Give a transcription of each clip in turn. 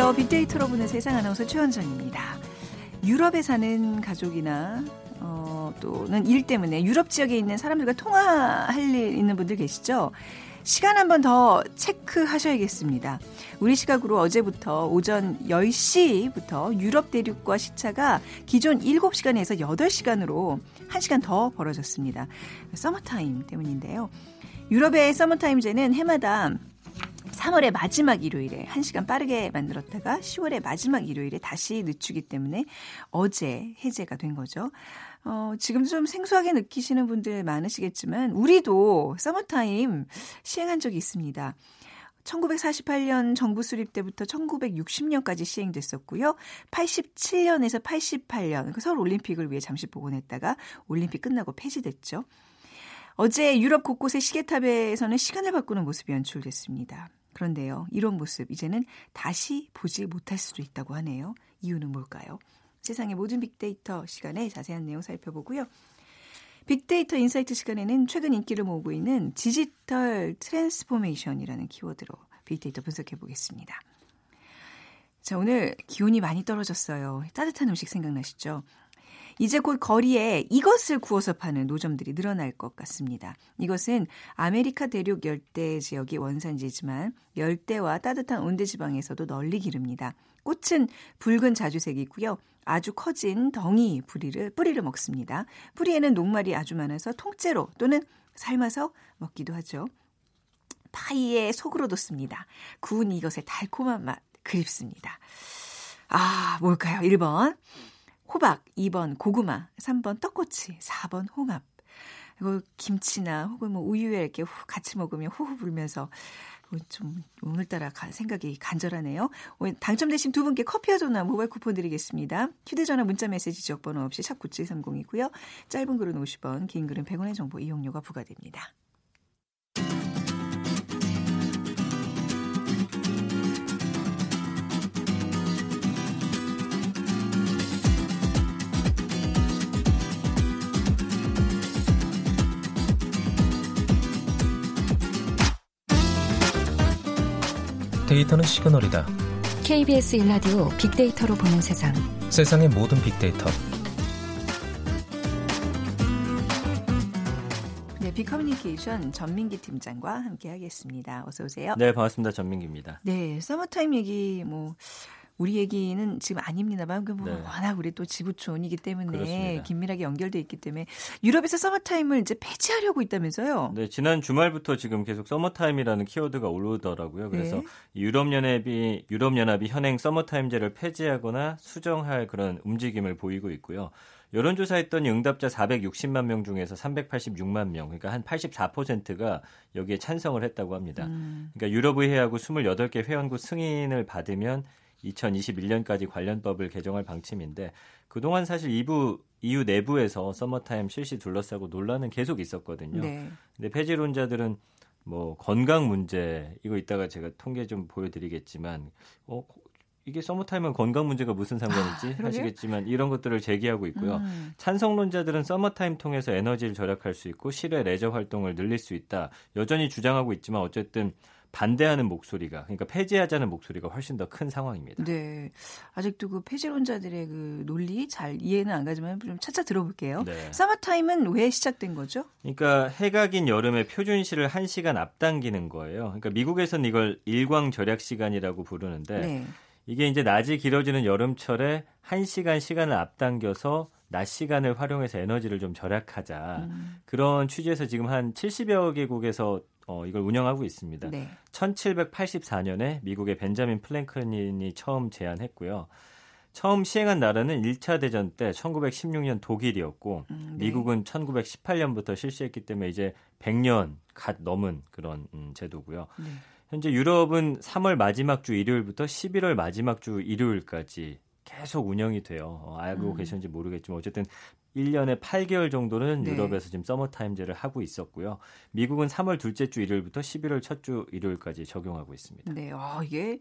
안녕하세요. 빅데이터로 보는 세상 아나운서 최원정입니다. 유럽에 사는 가족이나 또는 일 때문에 유럽 지역에 있는 사람들과 통화할 일 있는 분들 계시죠? 시간 한 번 더 체크하셔야겠습니다. 우리 시각으로 어제부터 오전 10시부터 유럽 대륙과 시차가 기존 7시간에서 8시간으로 1시간 더 벌어졌습니다. 서머타임 때문인데요. 유럽의 서머타임제는 해마다 3월의 마지막 일요일에 1시간 빠르게 만들었다가 10월의 마지막 일요일에 다시 늦추기 때문에 어제 해제가 된 거죠. 지금 좀 생소하게 느끼시는 분들 많으시겠지만 우리도 서머타임 시행한 적이 있습니다. 1948년 정부 수립 때부터 1960년까지 시행됐었고요. 87년에서 88년 서울 올림픽을 위해 잠시 복원했다가 올림픽 끝나고 폐지됐죠. 어제 유럽 곳곳의 시계탑에서는 시간을 바꾸는 모습이 연출됐습니다. 그런데요, 이런 모습 이제는 다시 보지 못할 수도 있다고 하네요. 이유는 뭘까요? 세상의 모든 빅데이터 시간에 자세한 내용 살펴보고요. 빅데이터 인사이트 시간에는 최근 인기를 모으고 있는 디지털 트랜스포메이션이라는 키워드로 빅데이터 분석해보겠습니다. 자, 오늘 기온이 많이 떨어졌어요. 따뜻한 음식 생각나시죠? 이제 곧 거리에 이것을 구워서 파는 노점들이 늘어날 것 같습니다. 이것은 아메리카 대륙 열대 지역이 원산지지만 열대와 따뜻한 온대지방에서도 널리 기릅니다. 꽃은 붉은 자주색이고요. 아주 커진 덩이 뿌리를 먹습니다. 뿌리에는 녹말이 아주 많아서 통째로 또는 삶아서 먹기도 하죠. 파이에 속으로 뒀습니다. 구운 이것의 달콤한 맛 그립습니다. 아, 뭘까요? 1번. 호박, 2번 고구마, 3번 떡꼬치, 4번 홍합. 이거 김치나 혹은 뭐 우유에 이렇게 같이 먹으면 호흡 불면서 좀 오늘따라 생각이 간절하네요. 당첨되신 두 분께 커피와 전화 모바일 쿠폰 드리겠습니다. 휴대전화 문자메시지 지역번호 없이 샵 9730이고요. 짧은 글은 50원, 긴 글은 100원의 정보 이용료가 부과됩니다. 데이터는 시그널이다. KBS 1라디오 빅데이터로 보는 세상. 세상의 모든 빅데이터. 네, 빅커뮤니케이션 전민기 팀장과 함께하겠습니다. 어서 오세요. 네, 반갑습니다. 전민기입니다. 네, 서머타임 얘기 우리 얘기는 지금 아닙니다만 워낙 우리 또 지구촌이기 때문에 그렇습니다. 긴밀하게 연결돼 있기 때문에 유럽에서 서머타임을 이제 폐지하려고 있다면서요? 네, 지난 주말부터 지금 계속 서머타임이라는 키워드가 오르더라고요. 그래서 네. 유럽연합이 현행 서머타임제를 폐지하거나 수정할 그런 움직임을 보이고 있고요. 여론조사했던 응답자 460만 명 중에서 386만 명, 그러니까 한 84%가 여기에 찬성을 했다고 합니다. 그러니까 유럽의회하고 28개 회원국 승인을 받으면 2021년까지 관련법을 개정할 방침인데 그동안 사실 EU 내부에서 서머타임 실시 둘러싸고 논란은 계속 있었거든요. 네. 근데 폐지론자들은 건강 문제 이거 이따가 제가 통계 좀 보여드리겠지만 이게 서머타임은 건강 문제가 무슨 상관이지 하시겠지만 이런 것들을 제기하고 있고요. 찬성론자들은 서머타임 통해서 에너지를 절약할 수 있고 실외 레저 활동을 늘릴 수 있다. 여전히 주장하고 있지만 어쨌든 반대하는 목소리가, 그러니까 폐지하자는 목소리가 훨씬 더 큰 상황입니다. 네, 아직도 폐지론자들의 논리 잘 이해는 안 가지만 좀 차차 들어볼게요. 네. 서머타임은 왜 시작된 거죠? 그러니까 해가 긴 여름에 표준시를 1시간 앞당기는 거예요. 그러니까 미국에서는 이걸 일광 절약 시간이라고 부르는데 네. 이게 이제 낮이 길어지는 여름철에 1시간 시간을 앞당겨서 낮 시간을 활용해서 에너지를 좀 절약하자. 그런 취지에서 지금 한 70여 개국에서 이걸 운영하고 있습니다. 네. 1784년에 미국의 벤자민 플랭클린이 처음 제안했고요. 처음 시행한 나라는 1차 대전 때 1916년 독일이었고 네. 미국은 1918년부터 실시했기 때문에 이제 100년 갓 넘은 그런 제도고요. 네. 현재 유럽은 3월 마지막 주 일요일부터 11월 마지막 주 일요일까지 계속 운영이 돼요. 알고 계셨는지 모르겠지만 어쨌든 1년에 8개월 정도는 유럽에서 지금 서머타임제를 하고 있었고요. 미국은 3월 둘째 주 일요일부터 11월 첫 주 일요일까지 적용하고 있습니다. 네, 이게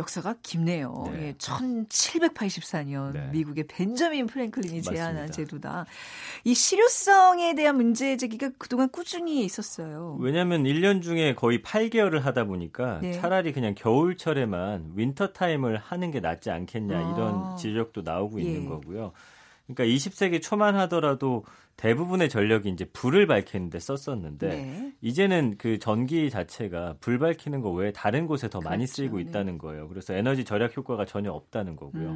역사가 깊네요. 네. 예, 1784년 미국의 벤저민 프랭클린이 제안한 제도다. 이 실효성에 대한 문제 제기가 그동안 꾸준히 있었어요. 왜냐하면 1년 중에 거의 8개월을 하다 보니까 차라리 그냥 겨울철에만 윈터타임을 하는 게 낫지 않겠냐 이런 지적도 나오고 있는 거고요. 그러니까 20세기 초만 하더라도 대부분의 전력이 이제 불을 밝히는데 썼었는데 이제는 그 전기 자체가 불 밝히는 거 외에 다른 곳에 더 많이 쓰이고 있다는 거예요. 그래서 에너지 절약 효과가 전혀 없다는 거고요.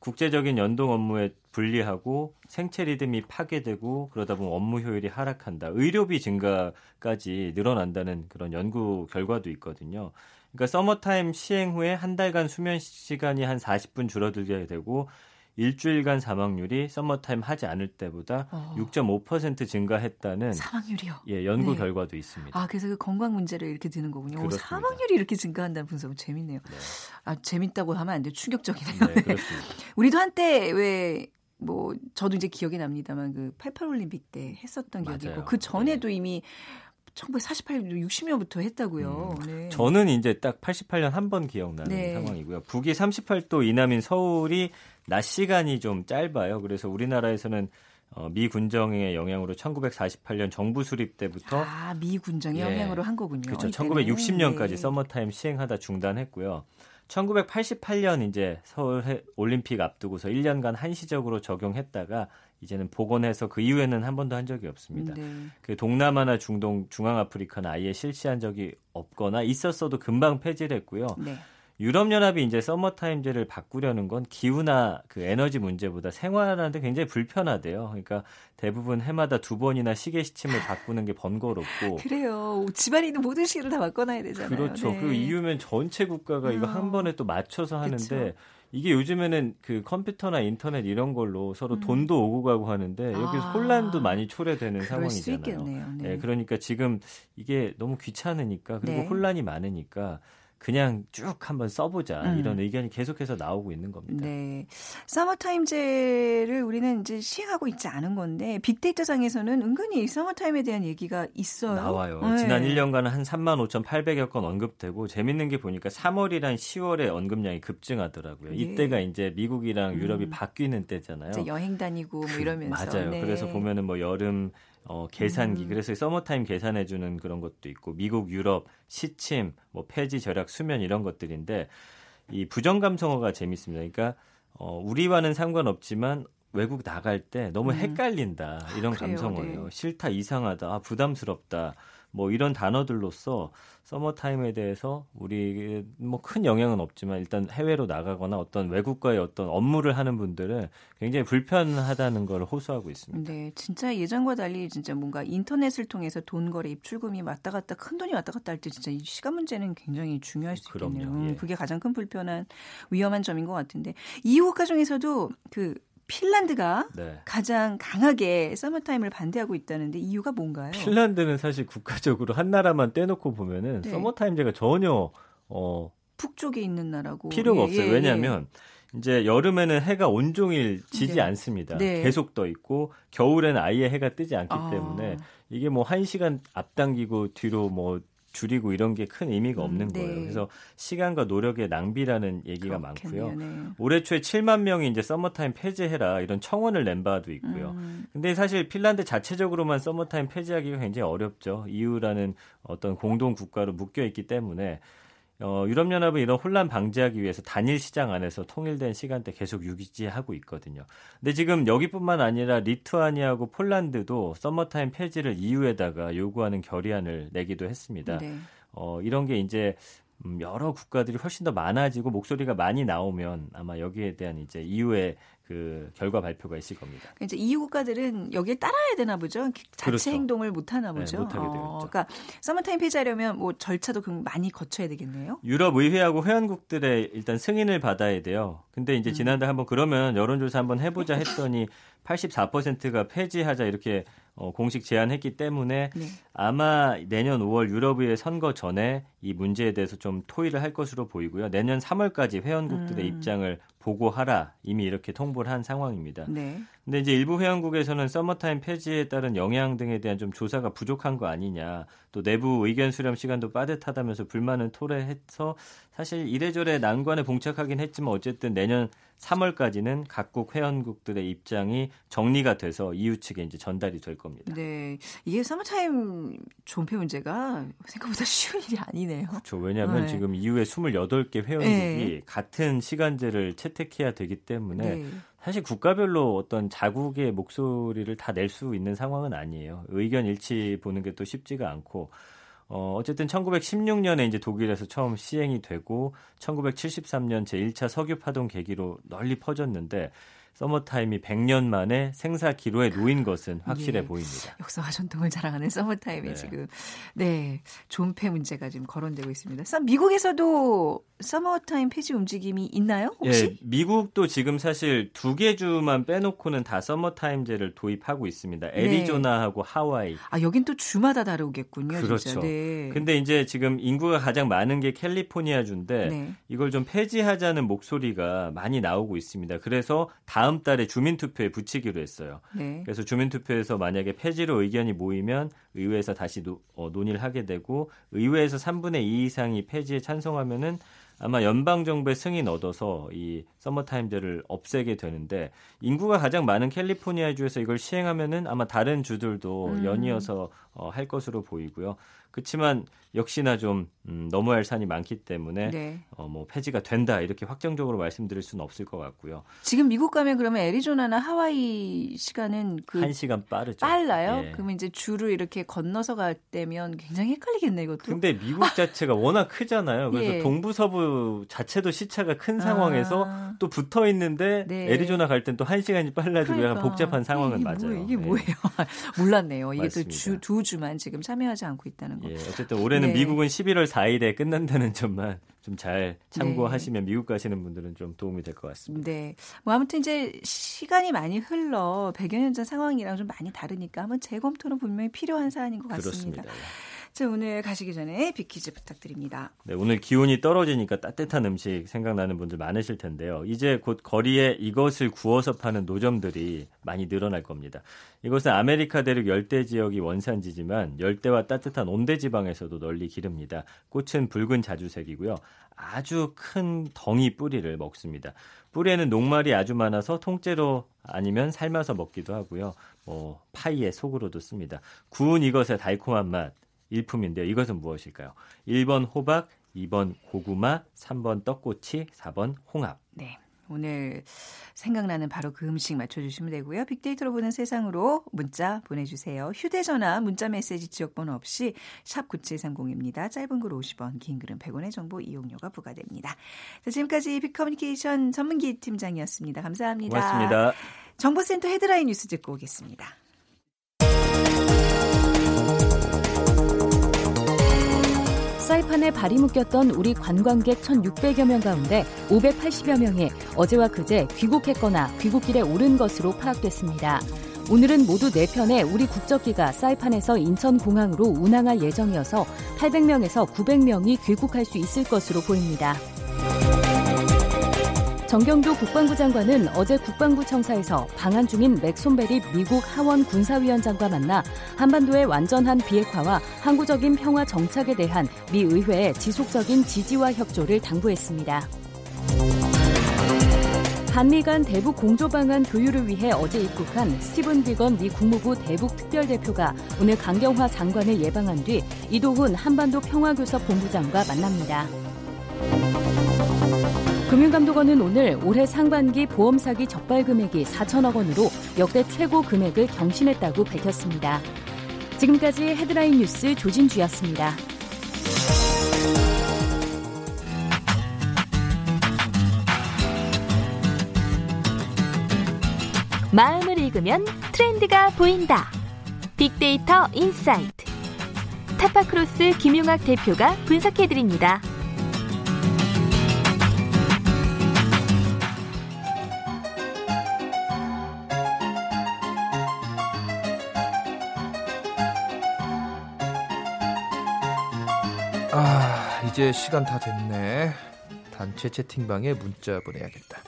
국제적인 연동 업무에 불리하고 생체 리듬이 파괴되고 그러다 보면 업무 효율이 하락한다. 의료비 증가까지 늘어난다는 그런 연구 결과도 있거든요. 그러니까 서머타임 시행 후에 한 달간 수면 시간이 한 40분 줄어들게 되고 일주일간 사망률이 서머타임 하지 않을 때보다 6.5% 증가했다는 사망률이요? 예, 연구 결과도 있습니다. 아, 그래서 그 건강 문제를 이렇게 드는 거군요. 오, 사망률이 이렇게 증가한다는 분석은 재밌네요. 네. 아, 재밌다고 하면 안 돼요. 충격적이네요. 네, 그렇습니다. 우리도 한때 저도 이제 기억이 납니다만 그 88올림픽 때 했었던 기억이 있고 그 전에도 이미 1948년, 60년부터 했다고요. 저는 이제 딱 88년 한 번 기억나는 상황이고요. 북위 38도 이남인 서울이 낮 시간이 좀 짧아요. 그래서 우리나라에서는 미 군정의 영향으로 1948년 정부 수립 때부터 미 군정의 영향으로 한 거군요. 그렇죠. 1960년까지 서머타임 시행하다 중단했고요. 1988년 이제 서울 올림픽 앞두고서 1년간 한시적으로 적용했다가 이제는 복원해서 그 이후에는 한 번도 한 적이 없습니다. 그 동남아나 중동, 중앙아프리카나 아예 실시한 적이 없거나 있었어도 금방 폐지를 했고요. 유럽연합이 이제 서머타임제를 바꾸려는 건 기후나 그 에너지 문제보다 생활하는데 굉장히 불편하대요. 그러니까 대부분 해마다 두 번이나 시계 시침을 바꾸는 게 번거롭고. 그래요. 집안에 있는 모든 시계를 다 바꿔놔야 되잖아요. 그렇죠. 그리고 이유면 전체 국가가 이거 한 번에 또 맞춰서 하는데 이게 요즘에는 그 컴퓨터나 인터넷 이런 걸로 서로 돈도 오고 가고 하는데 여기서 혼란도 많이 초래되는 상황이잖아요. 그럴 수 있겠네요. 네. 그러니까 지금 이게 너무 귀찮으니까 그리고 혼란이 많으니까 그냥 쭉 한번 써보자 이런 의견이 계속해서 나오고 있는 겁니다. 네, 서머타임제를 우리는 이제 시행하고 있지 않은 건데 빅데이터상에서는 은근히 서머타임에 대한 얘기가 있어요. 나와요. 지난 1년간은 한 35,800여 건 언급되고 재밌는 게 보니까 3월이랑 10월에 언급량이 급증하더라고요. 이때가 이제 미국이랑 유럽이 바뀌는 때잖아요. 이제 여행 다니고 뭐 이러면서. 맞아요. 그래서 보면은 여름 계산기 그래서 서머타임 계산해주는 그런 것도 있고 미국, 유럽, 시침, 폐지, 절약, 수면 이런 것들인데 이 부정감성어가 재밌습니다. 그러니까 우리와는 상관없지만 외국 나갈 때 너무 헷갈린다 이런 감성어예요. 싫다, 이상하다, 부담스럽다 이런 단어들로서 서머타임에 대해서 우리 큰 영향은 없지만 일단 해외로 나가거나 어떤 외국과의 어떤 업무를 하는 분들은 굉장히 불편하다는 걸 호소하고 있습니다. 네, 진짜 예전과 달리 진짜 뭔가 인터넷을 통해서 돈 거래, 입출금이 왔다 갔다 큰 돈이 왔다 갔다 할 때 진짜 이 시간 문제는 굉장히 중요할 수 있겠네요. 그게 가장 큰 불편한 위험한 점인 것 같은데 이 국가 중에서도 그 핀란드가 가장 강하게 서머타임을 반대하고 있다는데 이유가 뭔가요? 핀란드는 사실 국가적으로 한 나라만 떼놓고 보면은 서머타임제가 전혀 북쪽에 있는 나라고 필요가 없어요. 왜냐하면 이제 여름에는 해가 온종일 지지 않습니다. 계속 떠 있고 겨울에는 아예 해가 뜨지 않기 때문에 이게 1시간 앞당기고 뒤로 줄이고 이런 게 큰 의미가 없는 거예요. 그래서 시간과 노력의 낭비라는 얘기가 많고요. 올해 초에 7만 명이 이제 서머타임 폐지해라 이런 청원을 낸 바도 있고요. 근데 사실 핀란드 자체적으로만 서머타임 폐지하기가 굉장히 어렵죠. EU라는 어떤 공동 국가로 묶여 있기 때문에 유럽연합은 이런 혼란 방지하기 위해서 단일 시장 안에서 통일된 시간대 계속 유지하고 있거든요. 근데 지금 여기뿐만 아니라 리투아니아하고 폴란드도 서머타임 폐지를 EU에다가 요구하는 결의안을 내기도 했습니다. 이런 게 이제 여러 국가들이 훨씬 더 많아지고 목소리가 많이 나오면 아마 여기에 대한 이제 EU의 그 결과 발표가 있을 겁니다. 이제 EU 국가들은 여기에 따라야 되나 보죠. 자체 행동을 못 하나 보죠. 못하게 되겠죠. 그러니까 서머타임 폐지하려면 절차도 많이 거쳐야 되겠네요. 유럽 의회하고 회원국들의 일단 승인을 받아야 돼요. 근데 이제 지난달 한번 그러면 여론조사 한번 해보자 했더니 84%가 폐지하자 이렇게 공식 제안했기 때문에 아마 내년 5월 유럽의회 선거 전에 이 문제에 대해서 좀 토의를 할 것으로 보이고요. 내년 3월까지 회원국들의 입장을 보고하라 이미 이렇게 통보를 한 상황입니다. 그런데 근데 이제 일부 회원국에서는 서머타임 폐지에 따른 영향 등에 대한 좀 조사가 부족한 거 아니냐, 또 내부 의견 수렴 시간도 빠듯하다면서 불만을 토로해서 사실 이래저래 난관에 봉착하긴 했지만 어쨌든 내년 3월까지는 각국 회원국들의 입장이 정리가 돼서 이웃측에 이제 전달이 될 겁니다. 네, 이게 서머타임 존폐 문제가 생각보다 쉬운 일이 아니네요. 그렇죠. 왜냐하면 네. 지금 EU의 28개 회원국이 네. 같은 시간제를 채택해야 되기 때문에 네. 사실 국가별로 어떤 자국의 목소리를 다 낼 수 있는 상황은 아니에요. 의견 일치 보는 게 또 쉽지가 않고 어쨌든 1916년에 이제 독일에서 처음 시행이 되고 1973년 제1차 석유 파동 계기로 널리 퍼졌는데 서머타임이 100년 만에 생사 기로에 놓인 것은 확실해 예. 보입니다. 역사와 전통을 자랑하는 서머타임이 네. 지금 네 존폐 문제가 지금 거론되고 있습니다. 미국에서도 서머타임 폐지 움직임이 있나요? 혹시? 예, 미국도 지금 사실 두 개 주만 빼놓고는 다 서머타임제를 도입하고 있습니다. 애리조나하고 네. 하와이. 아 여긴 또 주마다 다르겠군요. 그렇죠. 진짜. 네. 근데 이제 지금 인구가 가장 많은 게 캘리포니아 주인데 네. 이걸 좀 폐지하자는 목소리가 많이 나오고 있습니다. 그래서 다음 달에 주민투표에 붙이기로 했어요. 네. 그래서 주민투표에서 만약에 폐지로 의견이 모이면 의회에서 다시 논의를 하게 되고 의회에서 3분의 2 이상이 폐지에 찬성하면은 아마 연방정부의 승인 얻어서 이 서머타임제를 없애게 되는데 인구가 가장 많은 캘리포니아 주에서 이걸 시행하면은 아마 다른 주들도 연이어서 할 것으로 보이고요. 그렇지만 역시나 좀 넘어야 할 산이 많기 때문에 네. 뭐 폐지가 된다 이렇게 확정적으로 말씀드릴 수는 없을 것 같고요. 지금 미국 가면 그러면 애리조나나 하와이 시간은 그 1시간 빠르죠. 빨라요? 예. 그러면 이제 주를 이렇게 건너서 갈 때면 굉장히 헷갈리겠네 이것도. 근데 미국 자체가 워낙 크잖아요. 그래서 예. 동부 서부 자체도 시차가 큰 상황에서 또 붙어 있는데 네. 애리조나 갈 땐 또 1시간이 빨라지고 그러니까. 약간 복잡한 상황은 맞아요. 이게 뭐예요? 몰랐네요. 이게 또 두 주만 지금 참여하지 않고 있다는. 예, 어쨌든 올해는 네. 미국은 11월 4일에 끝난다는 점만 좀 잘 참고하시면 네. 미국 가시는 분들은 좀 도움이 될 것 같습니다. 네, 뭐 아무튼 이제 시간이 많이 흘러 100여 년 전 상황이랑 좀 많이 다르니까 한번 재검토는 분명히 필요한 사안인 것 같습니다. 그렇습니다. 자, 오늘 가시기 전에 빅퀴즈 부탁드립니다. 네, 오늘 기온이 떨어지니까 따뜻한 음식 생각나는 분들 많으실 텐데요. 이제 곧 거리에 이것을 구워서 파는 노점들이 많이 늘어날 겁니다. 이것은 아메리카 대륙 열대 지역이 원산지지만 열대와 따뜻한 온대 지방에서도 널리 기릅니다. 꽃은 붉은 자주색이고요. 아주 큰 덩이 뿌리를 먹습니다. 뿌리에는 녹말이 아주 많아서 통째로 아니면 삶아서 먹기도 하고요. 뭐 파이에 속으로도 씁니다. 구운 이것의 달콤한 맛. 일품인데요. 이것은 무엇일까요? 1번 호박, 2번 고구마, 3번 떡꼬치, 4번 홍합. 네, 오늘 생각나는 바로 그 음식 맞춰주시면 되고요. 빅데이터로 보는 세상으로 문자 보내주세요. 휴대전화, 문자메시지 지역번호 없이 샵 9730입니다. 짧은 글 50원, 긴 글은 100원의 정보 이용료가 부과됩니다. 자, 지금까지 빅커뮤니케이션 전민기 팀장이었습니다. 감사합니다. 고맙습니다. 정보센터 헤드라인 뉴스 듣고 오겠습니다. 사이판에 발이 묶였던 우리 관광객 1,600여 명 가운데 580여 명이 어제와 그제 귀국했거나 귀국길에 오른 것으로 파악됐습니다. 오늘은 모두 4편의 우리 국적기가 사이판에서 인천공항으로 운항할 예정이어서 800명에서 900명이 귀국할 수 있을 것으로 보입니다. 정경도 국방부 장관은 어제 국방부 청사에서 방한 중인 맥손베리 미국 하원 군사위원장과 만나 한반도의 완전한 비핵화와 항구적인 평화 정착에 대한 미 의회의 지속적인 지지와 협조를 당부했습니다. 한미 간 대북 공조 방안 조율을 위해 어제 입국한 스티븐 비건 미 국무부 대북 특별대표가 오늘 강경화 장관을 예방한 뒤 이도훈 한반도 평화교섭 본부장과 만납니다. 금융감독원은 오늘 올해 상반기 보험 사기 적발 금액이 4천억 원으로 역대 최고 금액을 경신했다고 밝혔습니다. 지금까지 헤드라인 뉴스 조진주였습니다. 마음을 읽으면 트렌드가 보인다. 빅데이터 인사이트. 타파크로스 김용학 대표가 분석해드립니다. 이제 시간 다 됐네. 단체 채팅방에 문자 보내야겠다.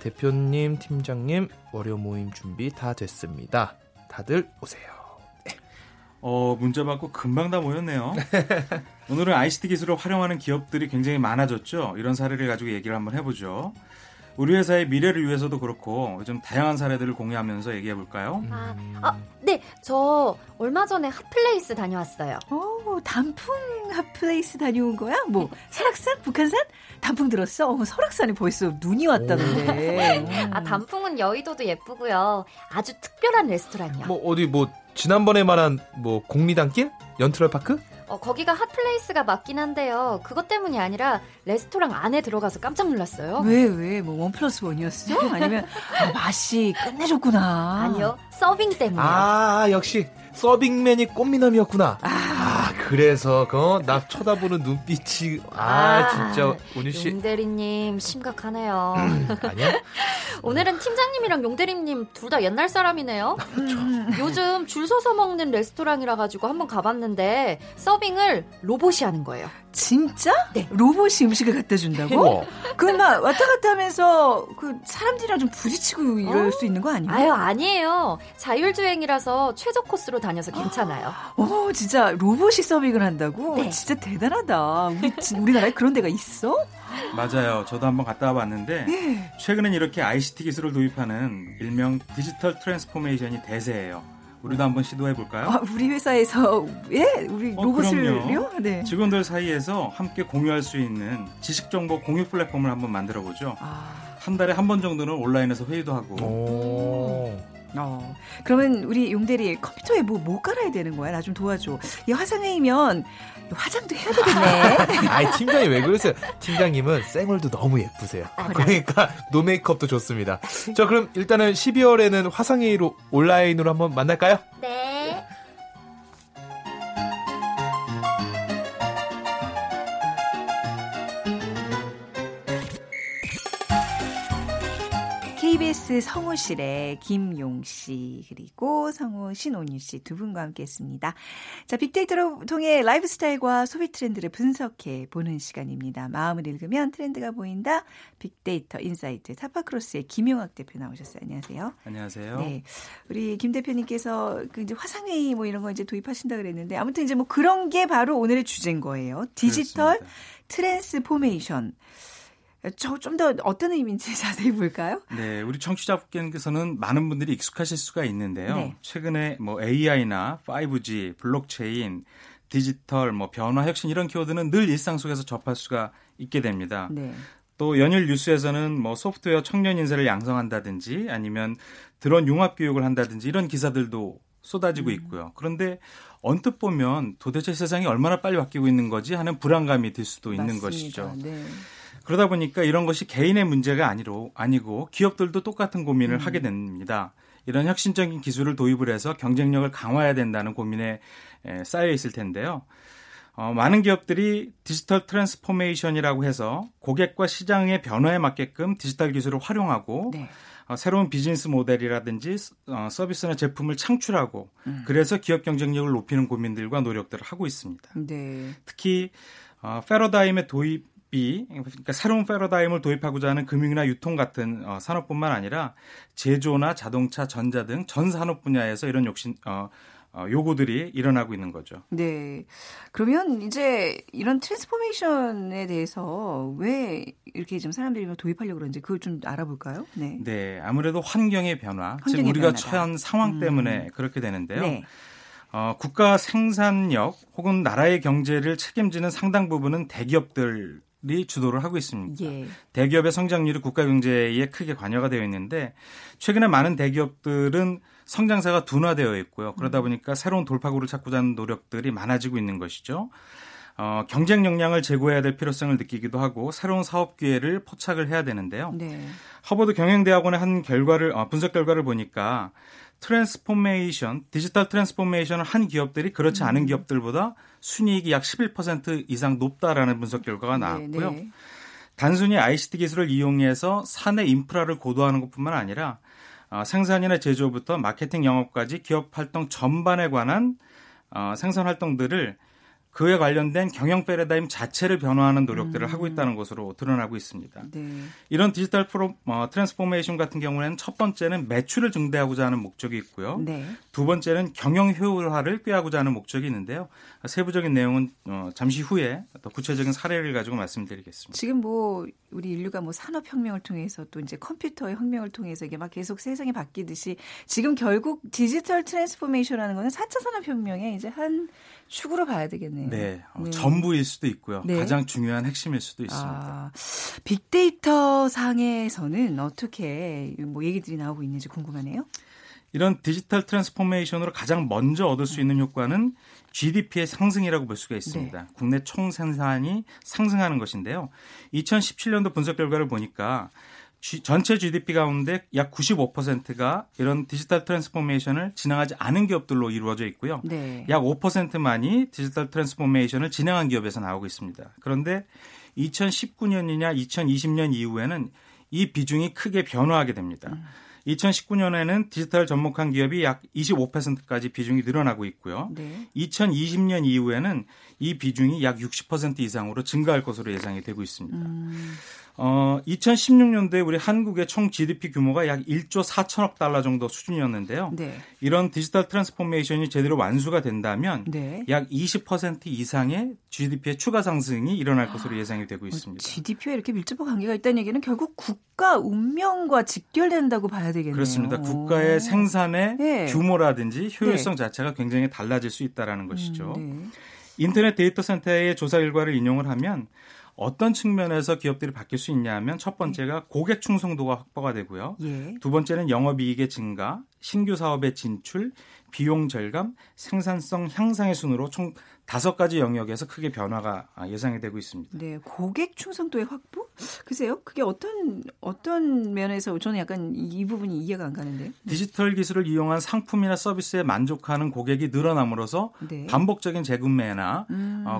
대표님, 팀장님, 월요 모임 준비 다 됐습니다. 다들 오세요. 네. 문자 받고 금방 다 모였네요. 오늘은 ICT 기술을 활용하는 기업들이 굉장히 많아졌죠. 이런 사례를 가지고 얘기를 한번 해보죠. 우리 회사의 미래를 위해서도 그렇고 좀 다양한 사례들을 공유하면서 얘기해볼까요? 네, 저 얼마 전에 핫플레이스 다녀왔어요. 단풍 핫플레이스 다녀온 거야? 뭐 설악산? 북한산? 단풍 들었어? 설악산이 벌써 눈이 왔다는데. 단풍은 여의도도 예쁘고요. 아주 특별한 레스토랑이요. 지난번에 말한 공리단길? 연트럴파크? 거기가 핫플레이스가 맞긴 한데요. 그것 때문이 아니라 레스토랑 안에 들어가서 깜짝 놀랐어요. 왜? 원 플러스 원이었어? 아니면 맛이 끝내줬구나. 아니요. 서빙 때문에. 역시 서빙맨이 꽃미남이었구나. 그래서 나 쳐다보는 눈빛이 진짜 오뉴 씨. 용대리님 심각하네요. 아니야? 오늘은 팀장님이랑 용대리님 둘 다 옛날 사람이네요. 요즘 줄 서서 먹는 레스토랑이라 가지고 한번 가봤는데 서빙을 로봇이 하는 거예요. 진짜? 네. 로봇이 음식을 갖다 준다고? 그럼 막 왔다 갔다 하면서 그 사람들이랑 좀 부딪히고 이럴 수 있는 거 아니에요? 아니에요. 자율주행이라서 최저 코스로 다녀서 괜찮아요. 진짜 로봇이 서빙을 한다고? 네. 진짜 대단하다. 우리나라에 그런 데가 있어? 맞아요. 저도 한번 갔다 와봤는데 네. 최근엔 이렇게 ICT 기술을 도입하는 일명 디지털 트랜스포메이션이 대세예요. 우리도 한번 시도해볼까요? 우리 회사에서 우리 로봇을요? 네. 직원들 사이에서 함께 공유할 수 있는 지식정보 공유 플랫폼을 한번 만들어보죠. 한 달에 한 번 정도는 온라인에서 회의도 하고. 그러면 우리 용대리 컴퓨터에 뭐 깔아야 되는 거야? 나 좀 도와줘. 이 화상회의면 화장도 해야 되겠네. 팀장님 왜 그러세요? 팀장님은 쌩얼도 너무 예쁘세요. 그러니까 노메이크업도 좋습니다. 자, 그럼 일단은 12월에는 화상회의로 온라인으로 한번 만날까요? 네. KBS 성우실의 김용 씨 그리고 성우 신온유 씨 두 분과 함께했습니다. 자, 빅데이터로 통해 라이프스타일과 소비 트렌드를 분석해 보는 시간입니다. 마음을 읽으면 트렌드가 보인다. 빅데이터 인사이트 타파크로스의 김용학 대표 나오셨어요. 안녕하세요. 안녕하세요. 네, 우리 김 대표님께서 이제 화상회의 이런 거 이제 도입하신다 그랬는데 아무튼 이제 그런 게 바로 오늘의 주제인 거예요. 디지털 그렇습니다. 트랜스포메이션. 저 좀 더 어떤 의미인지 자세히 볼까요? 네, 우리 청취자분께서는 많은 분들이 익숙하실 수가 있는데요. 네. 최근에 AI나 5G, 블록체인, 디지털, 변화, 혁신 이런 키워드는 늘 일상 속에서 접할 수가 있게 됩니다. 네. 또 연일 뉴스에서는 소프트웨어 청년 인재를 양성한다든지 아니면 드론 융합 교육을 한다든지 이런 기사들도 쏟아지고 있고요. 그런데 언뜻 보면 도대체 세상이 얼마나 빨리 바뀌고 있는 거지 하는 불안감이 들 수도 있는 것이죠. 네. 그러다 보니까 이런 것이 개인의 문제가 아니고 기업들도 똑같은 고민을 하게 됩니다. 이런 혁신적인 기술을 도입을 해서 경쟁력을 강화해야 된다는 고민에 쌓여 있을 텐데요. 많은 기업들이 디지털 트랜스포메이션이라고 해서 고객과 시장의 변화에 맞게끔 디지털 기술을 활용하고 네. 새로운 비즈니스 모델이라든지 서비스나 제품을 창출하고 그래서 기업 경쟁력을 높이는 고민들과 노력들을 하고 있습니다. 네. 특히 패러다임의 도입 그러니까 새로운 패러다임을 도입하고자 하는 금융이나 유통 같은 산업뿐만 아니라 제조나 자동차, 전자 등 전 산업 분야에서 이런 요구들이 일어나고 있는 거죠. 네. 그러면 이제 이런 트랜스포메이션에 대해서 왜 이렇게 좀 사람들이 도입하려고 그러는지 그걸 좀 알아볼까요? 네. 네. 아무래도 환경의 변화, 지금 우리가 처한 상황 때문에 그렇게 되는데요. 네. 국가 생산력 혹은 나라의 경제를 책임지는 상당 부분은 대기업들이 주도를 하고 있습니다. 예. 대기업의 성장률이 국가 경제에 크게 관여가 되어 있는데 최근에 많은 대기업들은 성장세가 둔화되어 있고요. 그러다 보니까 새로운 돌파구를 찾고자 하는 노력들이 많아지고 있는 것이죠. 경쟁 역량을 제고해야 될 필요성을 느끼기도 하고 새로운 사업 기회를 포착을 해야 되는데요. 네. 하버드 경영대학원의 한 분석 결과를 보니까 디지털 트랜스포메이션을 한 기업들이 그렇지 않은 기업들보다 순이익이 약 11% 이상 높다라는 분석 결과가 나왔고요. 네, 네. 단순히 ICT 기술을 이용해서 사내 인프라를 고도화하는 것뿐만 아니라 생산이나 제조부터 마케팅 영업까지 기업 활동 전반에 관한 생산 활동들을 그에 관련된 경영 패러다임 자체를 변화하는 노력들을 하고 있다는 것으로 드러나고 있습니다. 네. 이런 디지털 트랜스포메이션 같은 경우에는 첫 번째는 매출을 증대하고자 하는 목적이 있고요. 네. 두 번째는 경영 효율화를 꾀하고자 하는 목적이 있는데요. 세부적인 내용은 잠시 후에 더 구체적인 사례를 가지고 말씀드리겠습니다. 지금 뭐 우리 인류가 뭐 산업혁명을 통해서 또 이제 컴퓨터의 혁명을 통해서 이게 막 계속 세상이 바뀌듯이 지금 결국 디지털 트랜스포메이션이라는 거는 4차 산업혁명의 이제 한 축으로 봐야 되겠네요. 네, 전부일 수도 있고요. 네. 가장 중요한 핵심일 수도 있습니다. 빅데이터 상에서는 어떻게 뭐 얘기들이 나오고 있는지 궁금하네요. 이런 디지털 트랜스포메이션으로 가장 먼저 얻을 수 있는 효과는 GDP의 상승이라고 볼 수가 있습니다. 네. 국내 총생산이 상승하는 것인데요. 2017년도 분석 결과를 보니까 전체 GDP 가운데 약 95%가 이런 디지털 트랜스포메이션을 진행하지 않은 기업들로 이루어져 있고요. 네. 약 5%만이 디지털 트랜스포메이션을 진행한 기업에서 나오고 있습니다. 그런데 2019년이나 2020년 이후에는 이 비중이 크게 변화하게 됩니다. 2019년에는 디지털 접목한 기업이 약 25%까지 비중이 늘어나고 있고요. 네. 2020년 이후에는 이 비중이 약 60% 이상으로 증가할 것으로 예상이 되고 있습니다. 2016년도에 우리 한국의 총 GDP 규모가 약 1조 4천억 달러 정도 수준이었는데요. 네. 이런 디지털 트랜스포메이션이 제대로 완수가 된다면 네. 약 20% 이상의 GDP의 추가 상승이 일어날 것으로 예상이 되고 있습니다. GDP와 이렇게 밀접한 관계가 있다는 얘기는 결국 국가 운명과 직결된다고 봐야 되겠네요. 그렇습니다. 국가의 생산의 네. 규모라든지 효율성 네. 자체가 굉장히 달라질 수 있다는 것이죠. 네. 인터넷 데이터 센터의 조사 결과를 인용을 하면 어떤 측면에서 기업들이 바뀔 수 있냐 하면 첫 번째가 고객 충성도가 확보가 되고요. 예. 두 번째는 영업이익의 증가, 신규 사업의 진출, 비용 절감, 생산성 향상의 순으로 총 5가지 영역에서 크게 변화가 예상이 되고 있습니다. 네, 고객 충성도의 확보? 글쎄요. 그게 어떤 면에서 저는 약간 이 부분이 이해가 안 가는데요. 디지털 기술을 이용한 상품이나 서비스에 만족하는 고객이 늘어남으로써 네. 반복적인 재구매나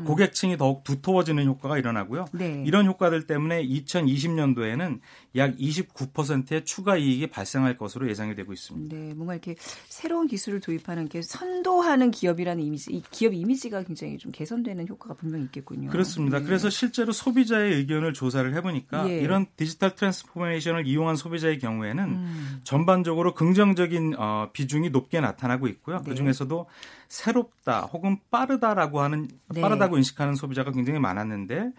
고객층이 더욱 두터워지는 효과가 일어나고요. 네. 이런 효과들 때문에 2020년도에는 약 29%의 추가 이익이 발생할 것으로 예상이 되고 있습니다. 네, 뭔가 이렇게 새로운 기술을 도입하는 게 선도하는 기업이라는 이미지, 이 기업 이미지가 굉장히 좀 개선되는 효과가 분명히 있겠군요. 그렇습니다. 네. 그래서 실제로 소비자의 의견을 조사를 해보니까 예. 이런 디지털 트랜스포메이션을 이용한 소비자의 경우에는 전반적으로 긍정적인 비중이 높게 나타나고 있고요. 네. 그중에서도 새롭다 혹은 빠르다라고 하는 네. 빠르다고 인식하는 소비자가 굉장히 많았는데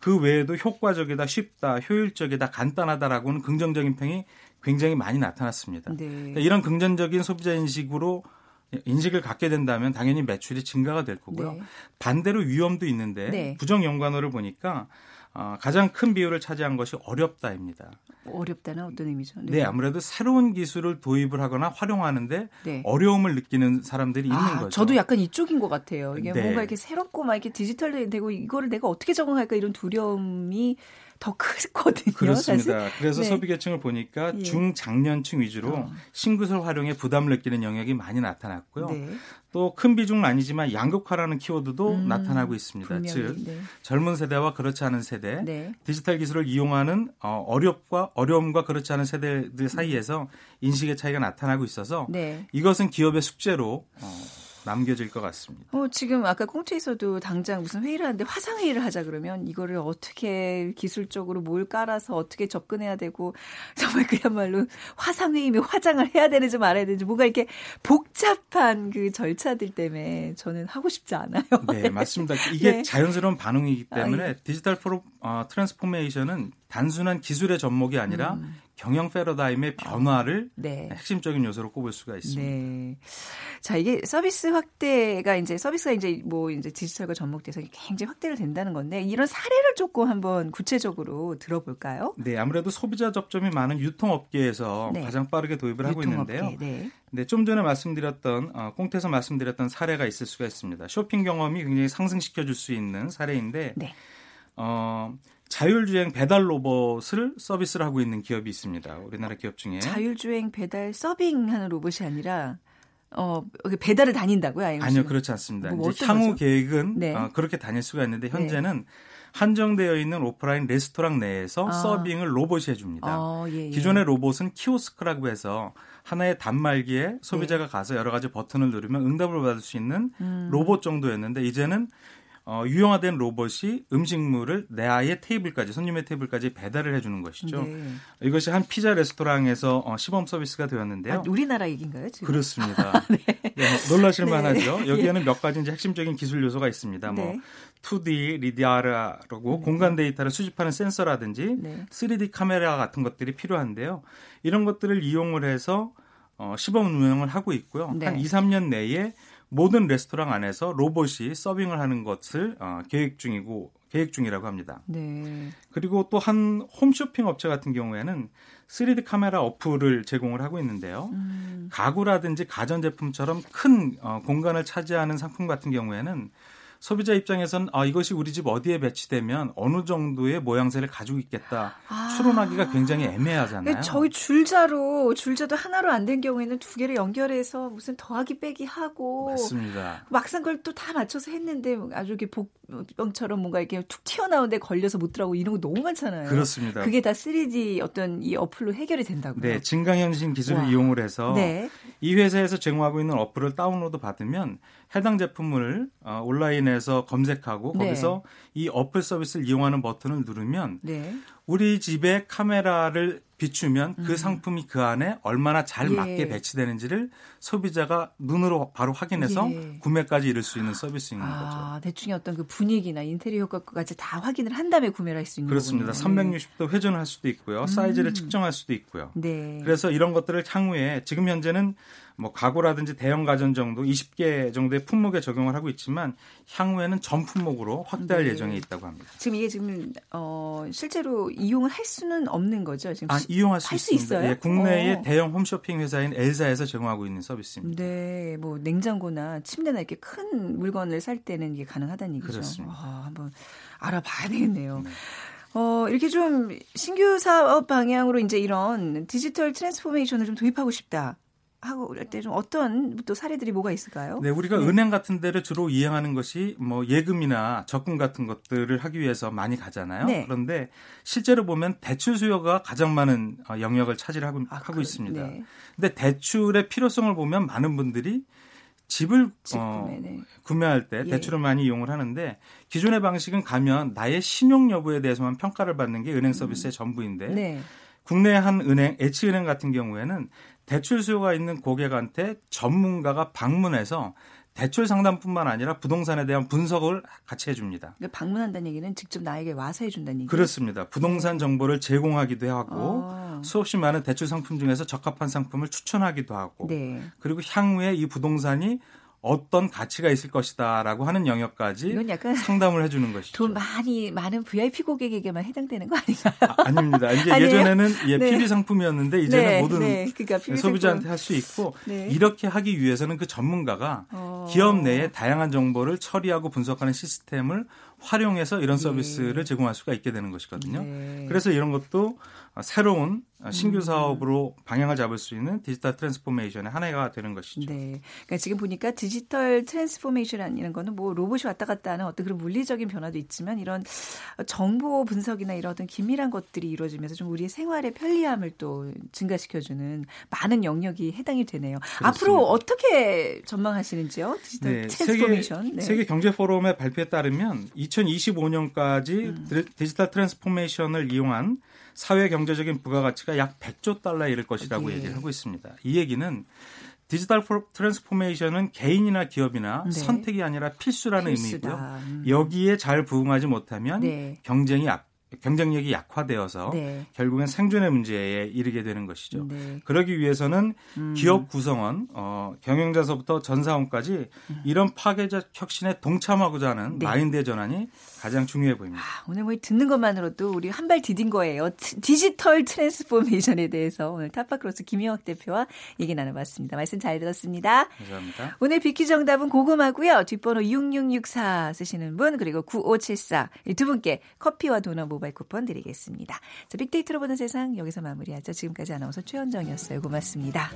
그 외에도 효과적이다, 쉽다, 효율적이다, 간단하다라고는 긍정적인 평이 굉장히 많이 나타났습니다. 네. 그러니까 이런 긍정적인 소비자 인식을 갖게 된다면 당연히 매출이 증가가 될 거고요. 네. 반대로 위험도 있는데 네. 부정 연관어를 보니까 가장 큰 비율을 차지한 것이 어렵다입니다. 어렵다는 어떤 의미죠? 네, 아무래도 새로운 기술을 도입을 하거나 활용하는데 네. 어려움을 느끼는 사람들이 있는 거죠. 저도 약간 이쪽인 것 같아요. 이게 네. 뭔가 이렇게 새롭고 막 이렇게 디지털되고 이거를 내가 어떻게 적응할까 이런 두려움이 더 크거든요. 그렇습니다. 사실. 그래서 네. 소비계층을 보니까 중장년층 위주로 신기술 활용에 부담을 느끼는 영역이 많이 나타났고요. 네. 또 큰 비중은 아니지만 양극화라는 키워드도 나타나고 있습니다. 분명히, 즉 네. 젊은 세대와 그렇지 않은 세대, 네. 디지털 기술을 이용하는 어려움과 그렇지 않은 세대들 사이에서 인식의 차이가 나타나고 있어서 네. 이것은 기업의 숙제로 남겨질 것 같습니다. 지금 아까 꽁트에서도 당장 무슨 회의를 하는데 화상회의를 하자 그러면 이거를 어떻게 기술적으로 뭘 깔아서 어떻게 접근해야 되고 정말 그야말로 화상회의면 화장을 해야 되는지 말아야 되는지 뭔가 이렇게 복잡한 그 절차들 때문에 저는 하고 싶지 않아요. 네, 맞습니다. 이게 네. 자연스러운 반응이기 때문에 디지털 트랜스포메이션은 단순한 기술의 접목이 아니라 경영 패러다임의 변화를 핵심적인 요소로 꼽을 수가 있습니다. 네. 자, 이게 서비스 확대가 이제 서비스가 이제 뭐 이제 디지털과 접목돼서 굉장히 확대를 된다는 건데 이런 사례를 조금 한번 구체적으로 들어볼까요? 네, 아무래도 소비자 접점이 많은 유통업계에서 네. 가장 빠르게 도입을 하고 있는데요. 네. 네, 좀 전에 말씀드렸던 꽁트에서 말씀드렸던 사례가 있을 수가 있습니다. 쇼핑 경험이 굉장히 상승시켜 줄 수 있는 사례인데 네. 자율주행 배달 로봇을 서비스를 하고 있는 기업이 있습니다. 우리나라 기업 중에. 자율주행 배달 서빙하는 로봇이 아니라 배달을 다닌다고요? 아니요, 그렇지 않습니다. 뭐 이제 향후 거죠? 계획은 네. 그렇게 다닐 수가 있는데 현재는 네. 한정되어 있는 오프라인 레스토랑 내에서 서빙을 로봇이 해줍니다. 기존의 로봇은 키오스크라고 해서 하나의 단말기에 소비자가 가서 여러 가지 버튼을 누르면 응답을 받을 수 있는 로봇 정도였는데 이제는 유형화된 로봇이 음식물을 내 아이의 테이블까지, 손님의 테이블까지 배달을 해주는 것이죠. 네. 이것이 한 피자 레스토랑에서 시범 서비스가 되었는데요. 아, 우리나라 얘기인가요, 지금? 그렇습니다. 네. 네, 놀라실만 네. 하죠. 여기에는 몇 가지 이제 핵심적인 기술 요소가 있습니다. 네. 뭐 2D, 리디아라고 네. 공간 데이터를 수집하는 센서라든지 네. 3D 카메라 같은 것들이 필요한데요. 이런 것들을 이용을 해서 시범 운영을 하고 있고요. 네. 한 2, 3년 내에 모든 레스토랑 안에서 로봇이 서빙을 하는 것을 계획 중이라고 합니다. 네. 그리고 또 한 홈쇼핑 업체 같은 경우에는 3D 카메라 어플을 제공을 하고 있는데요. 가구라든지 가전제품처럼 큰 공간을 차지하는 상품 같은 경우에는 소비자 입장에서는 이것이 우리 집 어디에 배치되면 어느 정도의 모양새를 가지고 있겠다. 추론하기가 굉장히 애매하잖아요. 그러니까 저희 줄자도 하나로 안 된 경우에는 두 개를 연결해서 무슨 더하기 빼기 하고. 맞습니다. 막상 그걸 또 다 맞춰서 했는데 아주 이렇게 복병처럼 뭔가 이렇게 툭 튀어나오는데 걸려서 못 들어가고 이런 거 너무 많잖아요. 그렇습니다. 그게 다 3D 어떤 이 어플로 해결이 된다고요? 네. 증강현신 기술을 이용을 해서 네. 이 회사에서 제공하고 있는 어플을 다운로드 받으면 해당 제품을 온라인에서 검색하고 네. 거기서 이 어플 서비스를 이용하는 버튼을 누르면 네. 우리 집에 카메라를 비추면 그 상품이 그 안에 얼마나 잘 맞게 배치되는지를 소비자가 눈으로 바로 확인해서 구매까지 이룰 수 있는 서비스인 거죠. 대충의 어떤 그 분위기나 인테리어 효과까지 다 확인을 한 다음에 구매를 할 수 있는 거군요. 그렇습니다. 360도 회전을 할 수도 있고요. 사이즈를 측정할 수도 있고요. 네. 그래서 이런 것들을 향후에 지금 현재는 뭐 가구라든지 대형 가전 정도 20개 정도의 품목에 적용을 하고 있지만 향후에는 전 품목으로 확대할 예정이 있다고 합니다. 지금 이게 지금 실제로 이용을 할 수는 없는 거죠? 지금 이용할 수 있어요? 예, 국내의 대형 홈쇼핑 회사인 엘사에서 제공하고 있는 서비스입니다. 네, 뭐 냉장고나 침대나 이렇게 큰 물건을 살 때는 이게 가능하다는 얘기죠. 그렇습니다. 한번 알아봐야 되겠네요. 네. 이렇게 좀 신규 사업 방향으로 이제 이런 디지털 트랜스포메이션을 좀 도입하고 싶다. 하고 할 때 좀 어떤 또 사례들이 뭐가 있을까요? 네, 우리가 은행 같은 데를 주로 이행하는 것이 뭐 예금이나 적금 같은 것들을 하기 위해서 많이 가잖아요. 네. 그런데 실제로 보면 대출 수요가 가장 많은 영역을 차지하고 있습니다. 네. 근데 대출의 필요성을 보면 많은 분들이 집을 구매할 때 대출을 많이 이용을 하는데 기존의 방식은 가면 나의 신용 여부에 대해서만 평가를 받는 게 은행 서비스의 전부인데 네. 국내 한 은행, H은행 같은 경우에는 대출 수요가 있는 고객한테 전문가가 방문해서 대출 상담뿐만 아니라 부동산에 대한 분석을 같이 해줍니다. 그러니까 방문한다는 얘기는 직접 나에게 와서 해준다는 얘기죠? 그렇습니다. 부동산 정보를 제공하기도 하고 수없이 많은 대출 상품 중에서 적합한 상품을 추천하기도 하고 네. 그리고 향후에 이 부동산이 어떤 가치가 있을 것이다라고 하는 영역까지 상담을 해주는 것이죠. 돈 많은 VIP 고객에게만 해당되는 거 아닌가요? 아닙니다. 이제 아니에요? 예전에는 네. PB 상품이었는데 이제는 모든 그러니까 소비자한테 할 수 있고 이렇게 하기 위해서는 그 전문가가 기업 내에 다양한 정보를 처리하고 분석하는 시스템을 활용해서 이런 서비스를 제공할 수가 있게 되는 것이거든요. 네. 그래서 이런 것도 새로운 신규 사업으로 방향을 잡을 수 있는 디지털 트랜스포메이션의 하나가 되는 것이죠. 네. 그러니까 지금 보니까 디지털 트랜스포메이션이라는 거는 뭐 로봇이 왔다 갔다 하는 어떤 그런 물리적인 변화도 있지만 이런 정보 분석이나 이런 어떤 긴밀한 것들이 이루어지면서 좀 우리의 생활의 편리함을 또 증가시켜주는 많은 영역이 해당이 되네요. 그렇습니다. 앞으로 어떻게 전망하시는지요? 디지털 트랜스포메이션. 세계 경제 포럼의 발표에 따르면 2025년까지 디지털 트랜스포메이션을 이용한 사회 경제적인 부가가치가 약 100조 달러에 이를 것이라고 얘기를 하고 있습니다. 이 얘기는 디지털 트랜스포메이션은 개인이나 기업이나 선택이 아니라 필수라는 의미고요. 여기에 잘 부응하지 못하면 경쟁력이 약화되어서 결국엔 생존의 문제에 이르게 되는 것이죠. 그러기 위해서는 기업 구성원, 경영자서부터 전사원까지 이런 파괴적 혁신에 동참하고자 하는 마인드의 전환이 가장 중요해 보입니다. 오늘 뭐 듣는 것만으로도 우리 한 발 디딘 거예요. 디지털 트랜스포메이션에 대해서 오늘 타파크로스 김용학 대표와 얘기 나눠봤습니다. 말씀 잘 들었습니다. 감사합니다. 오늘 비키 정답은 고구마고요. 뒷번호 6664 쓰시는 분 그리고 9574 이 두 분께 커피와 도넛 모바일 쿠폰 드리겠습니다. 자, 빅데이터로 보는 세상 여기서 마무리하죠. 지금까지 아나운서 최현정이었어요. 고맙습니다.